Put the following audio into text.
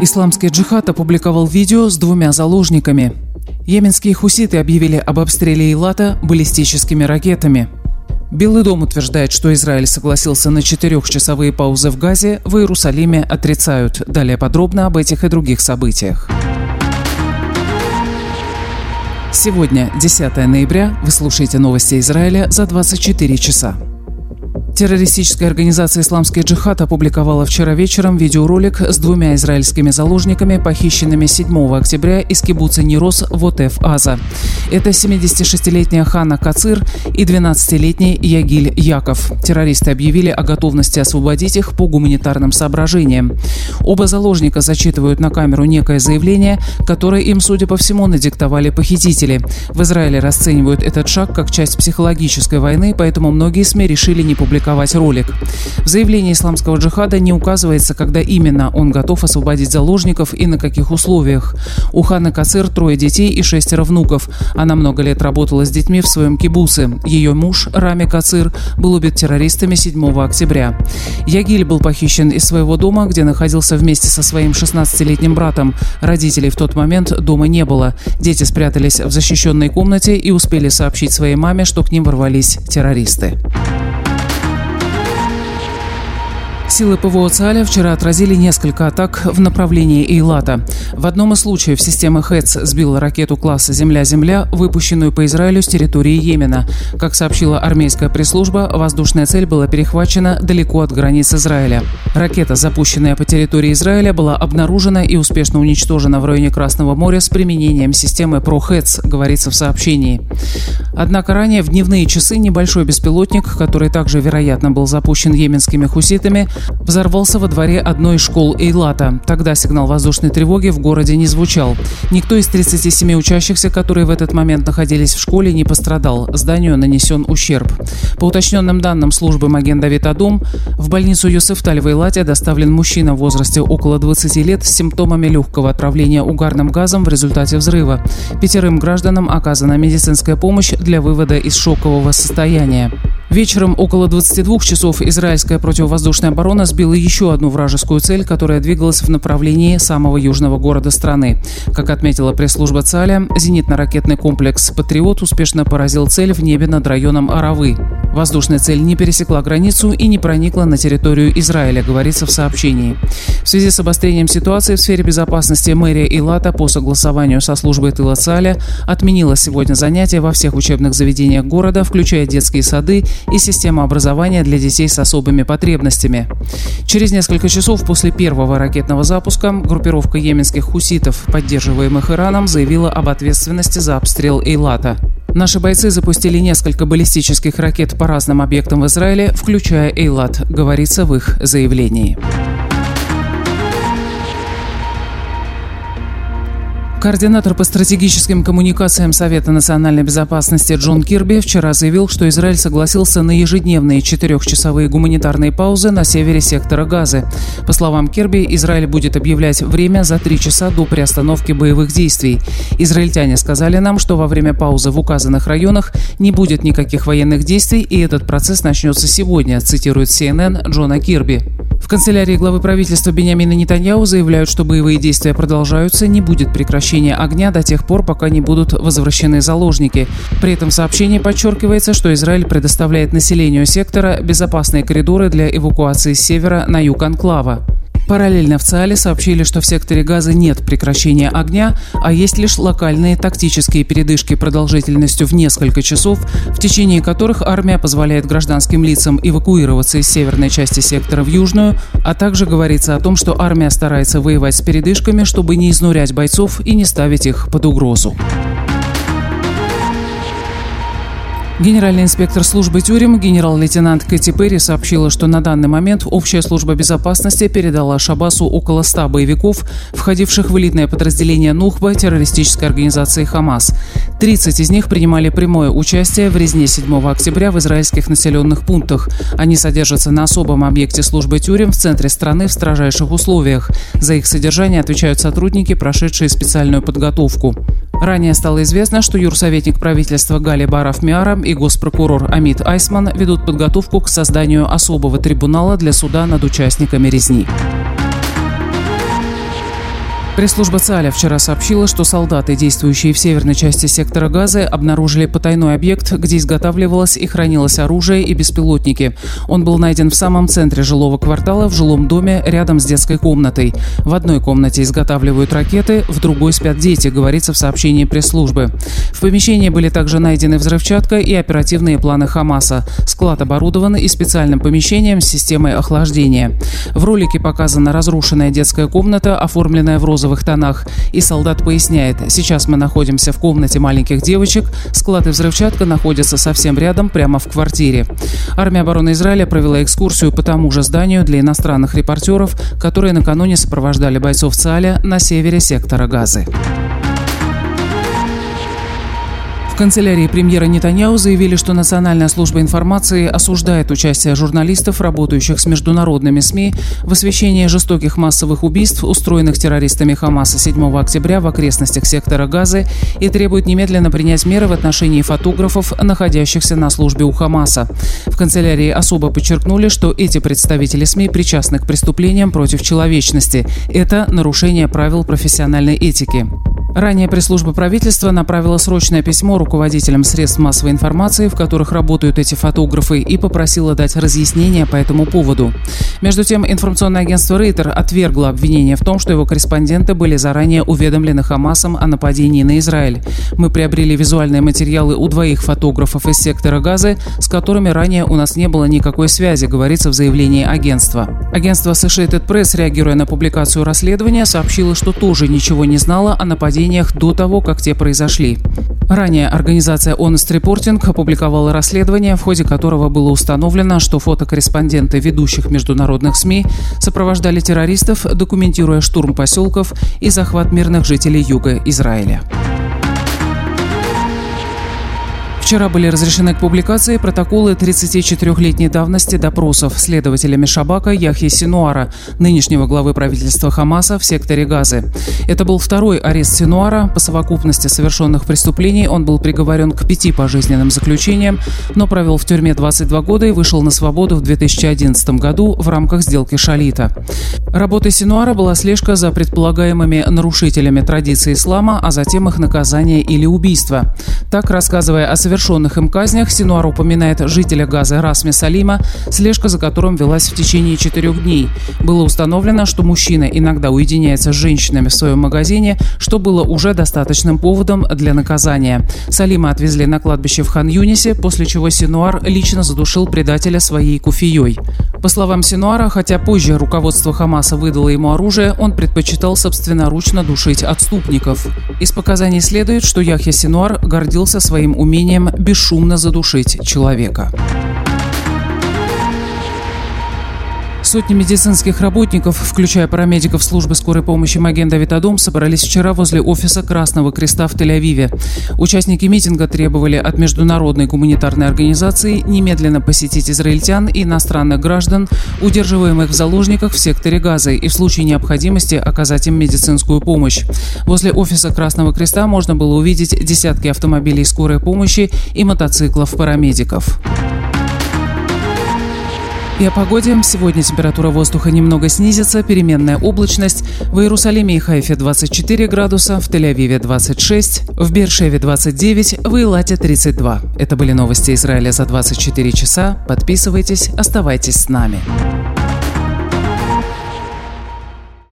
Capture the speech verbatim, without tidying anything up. Исламский джихад опубликовал видео с двумя заложниками. Йеменские хуситы объявили об обстреле Эйлата баллистическими ракетами. Белый дом утверждает, что Израиль согласился на четырехчасовые паузы в Газе, в Иерусалиме отрицают. Далее подробно об этих и других событиях. Сегодня, десятое ноября, вы слушаете новости Израиля за двадцать четыре часа. Террористическая организация «Исламский джихад» опубликовала вчера вечером видеоролик с двумя израильскими заложниками, похищенными седьмого октября из кибуца Нирос в Отеф Аза. Это семидесятишестилетняя Ханна Кацир и двенадцатилетний Ягиль Яков. Террористы объявили о готовности освободить их по гуманитарным соображениям. Оба заложника зачитывают на камеру некое заявление, которое им, судя по всему, надиктовали похитители. В Израиле расценивают этот шаг как часть психологической войны, поэтому многие СМИ решили не публиковать ролик. В заявлении исламского джихада не указывается, когда именно он готов освободить заложников и на каких условиях. У Ханны Кацир трое детей и шестеро внуков. Она много лет работала с детьми в своем кибуце. Ее муж, Рами Кацир, был убит террористами седьмого октября. Ягиль был похищен из своего дома, где находился вместе со своим шестнадцатилетним братом. Родителей в тот момент дома не было. Дети спрятались в защищенной комнате и успели сообщить своей маме, что к ним ворвались террористы. Силы ПВО Цааля вчера отразили несколько атак в направлении Эйлата. В одном из случаев система «Хэтс» сбила ракету класса «Земля-Земля», выпущенную по Израилю с территории Йемена. Как сообщила армейская пресс-служба, воздушная цель была перехвачена далеко от границ Израиля. Ракета, запущенная по территории Израиля, была обнаружена и успешно уничтожена в районе Красного моря с применением системы «Про-Хэтс», говорится в сообщении. Однако ранее в дневные часы небольшой беспилотник, который также, вероятно, был запущен йеменскими хуситами, взорвался во дворе одной из школ Эйлата. Тогда сигнал воздушной тревоги в городе не звучал. Никто из тридцати семи учащихся, которые в этот момент находились в школе, не пострадал. Зданию нанесен ущерб. По уточненным данным службы Маген Давид Адум, в больницу Йосефталь в Эйлате доставлен мужчина в возрасте около двадцати лет с симптомами легкого отравления угарным газом в результате взрыва. Пятерым гражданам оказана медицинская помощь для вывода из шокового состояния. Вечером около двадцати двух часов израильская противовоздушная оборона сбила еще одну вражескую цель, которая двигалась в направлении самого южного города страны. Как отметила пресс-служба Цааля, зенитно-ракетный комплекс «Патриот» успешно поразил цель в небе над районом Аравы. Воздушная цель не пересекла границу и не проникла на территорию Израиля, говорится в сообщении. В связи с обострением ситуации в сфере безопасности мэрия Эйлата по согласованию со службой тыла Цааля отменила сегодня занятия во всех учебных заведениях города, включая детские сады и система образования для детей с особыми потребностями. Через несколько часов после первого ракетного запуска группировка йеменских хуситов, поддерживаемых Ираном, заявила об ответственности за обстрел Эйлата. Наши бойцы запустили несколько баллистических ракет по разным объектам в Израиле, включая Эйлат, говорится в их заявлении. Координатор по стратегическим коммуникациям Совета национальной безопасности Джон Кирби вчера заявил, что Израиль согласился на ежедневные четырехчасовые гуманитарные паузы на севере сектора Газы. По словам Кирби, Израиль будет объявлять время за три часа до приостановки боевых действий. Израильтяне сказали нам, что во время паузы в указанных районах не будет никаких военных действий, и этот процесс начнется сегодня, цитирует Си Эн Эн Джона Кирби. В канцелярии главы правительства Биньямина Нетаньяху заявляют, что боевые действия продолжаются, не будет прекращения огня до тех пор, пока не будут возвращены заложники. При этом в сообщении подчеркивается, что Израиль предоставляет населению сектора безопасные коридоры для эвакуации с севера на юг анклава. Параллельно в Цаале сообщили, что в секторе Газы нет прекращения огня, а есть лишь локальные тактические передышки продолжительностью в несколько часов, в течение которых армия позволяет гражданским лицам эвакуироваться из северной части сектора в южную, а также говорится о том, что армия старается воевать с передышками, чтобы не изнурять бойцов и не ставить их под угрозу. Генеральный инспектор службы тюрем генерал-лейтенант Кэти Перри сообщила, что на данный момент общая служба безопасности передала Шабасу около ста боевиков, входивших в элитное подразделение Нухба террористической организации «Хамас». тридцать из них принимали прямое участие в резне седьмого октября в израильских населенных пунктах. Они содержатся на особом объекте службы тюрем в центре страны в строжайших условиях. За их содержание отвечают сотрудники, прошедшие специальную подготовку. Ранее стало известно, что юрсоветник правительства Гали Барафмиара и госпрокурор Амит Айсман ведут подготовку к созданию особого трибунала для суда над участниками резни. Пресс-служба Цааля вчера сообщила, что солдаты, действующие в северной части сектора Газы, обнаружили потайной объект, где изготавливалось и хранилось оружие и беспилотники. Он был найден в самом центре жилого квартала в жилом доме рядом с детской комнатой. В одной комнате изготавливают ракеты, в другой спят дети, говорится в сообщении пресс-службы. В помещении были также найдены взрывчатка и оперативные планы Хамаса. Склад оборудован и специальным помещением с системой охлаждения. В ролике показана разрушенная детская комната, оформленная в розовых тонах. И солдат поясняет: сейчас мы находимся в комнате маленьких девочек, склад и взрывчатка находятся совсем рядом, прямо в квартире. Армия обороны Израиля провела экскурсию по тому же зданию для иностранных репортеров, которые накануне сопровождали бойцов Цааля на севере сектора Газы. В канцелярии премьера Нетаньяху заявили, что Национальная служба информации осуждает участие журналистов, работающих с международными СМИ, в освещении жестоких массовых убийств, устроенных террористами Хамаса седьмого октября в окрестностях сектора Газы, и требует немедленно принять меры в отношении фотографов, находящихся на службе у Хамаса. В канцелярии особо подчеркнули, что эти представители СМИ причастны к преступлениям против человечности. Это нарушение правил профессиональной этики. Ранее пресс-служба правительства направила срочное письмо руководителям средств массовой информации, в которых работают эти фотографы, и попросила дать разъяснение по этому поводу. Между тем, информационное агентство Рейтер отвергло обвинение в том, что его корреспонденты были заранее уведомлены Хамасом о нападении на Израиль. Мы приобрели визуальные материалы у двоих фотографов из сектора Газы, с которыми ранее у нас не было никакой связи, говорится в заявлении агентства. Агентство Associated Press, реагируя на публикацию расследования, сообщило, что тоже ничего не знало о нападении до того, как те произошли. Ранее организация Honest Reporting опубликовала расследование, в ходе которого было установлено, что фотокорреспонденты ведущих международных СМИ сопровождали террористов, документируя штурм поселков и захват мирных жителей юга Израиля. Вчера были разрешены к публикации протоколы тридцатичетырёхлетней давности допросов следователями Шабака Яхьи Синуара, нынешнего главы правительства Хамаса в секторе Газы. Это был второй арест Синуара. По совокупности совершенных преступлений он был приговорен к пяти пожизненным заключениям, но провел в тюрьме двадцать два года и вышел на свободу в две тысячи одиннадцатом году в рамках сделки Шалита. Работой Синуара была слежка за предполагаемыми нарушителями традиций ислама, а затем их наказание или убийство. Так, рассказывая о совершенных В совершенных им казнях, Синуар упоминает жителя Газы Расми Салима, слежка за которым велась в течение четырех дней. Было установлено, что мужчина иногда уединяется с женщинами в своем магазине, что было уже достаточным поводом для наказания. Салима отвезли на кладбище в Хан-Юнисе, после чего Синуар лично задушил предателя своей куфией. По словам Синуара, хотя позже руководство Хамаса выдало ему оружие, он предпочитал собственноручно душить отступников. Из показаний следует, что Яхья Синуар гордился своим умением бесшумно задушить человека. Сотни медицинских работников, включая парамедиков службы скорой помощи Маген Давид Адум, собрались вчера возле офиса Красного Креста в Тель-Авиве. Участники митинга требовали от международной гуманитарной организации немедленно посетить израильтян и иностранных граждан, удерживаемых в заложниках в секторе Газы, и в случае необходимости оказать им медицинскую помощь. Возле офиса Красного Креста можно было увидеть десятки автомобилей скорой помощи и мотоциклов парамедиков. И о погоде. Сегодня температура воздуха немного снизится, переменная облачность. В Иерусалиме и Хайфе двадцать четыре градуса, в Тель-Авиве двадцать шесть, в Бершеве двадцать девять, в Эйлате тридцать два. Это были новости Израиля за двадцать четыре часа. Подписывайтесь, оставайтесь с нами.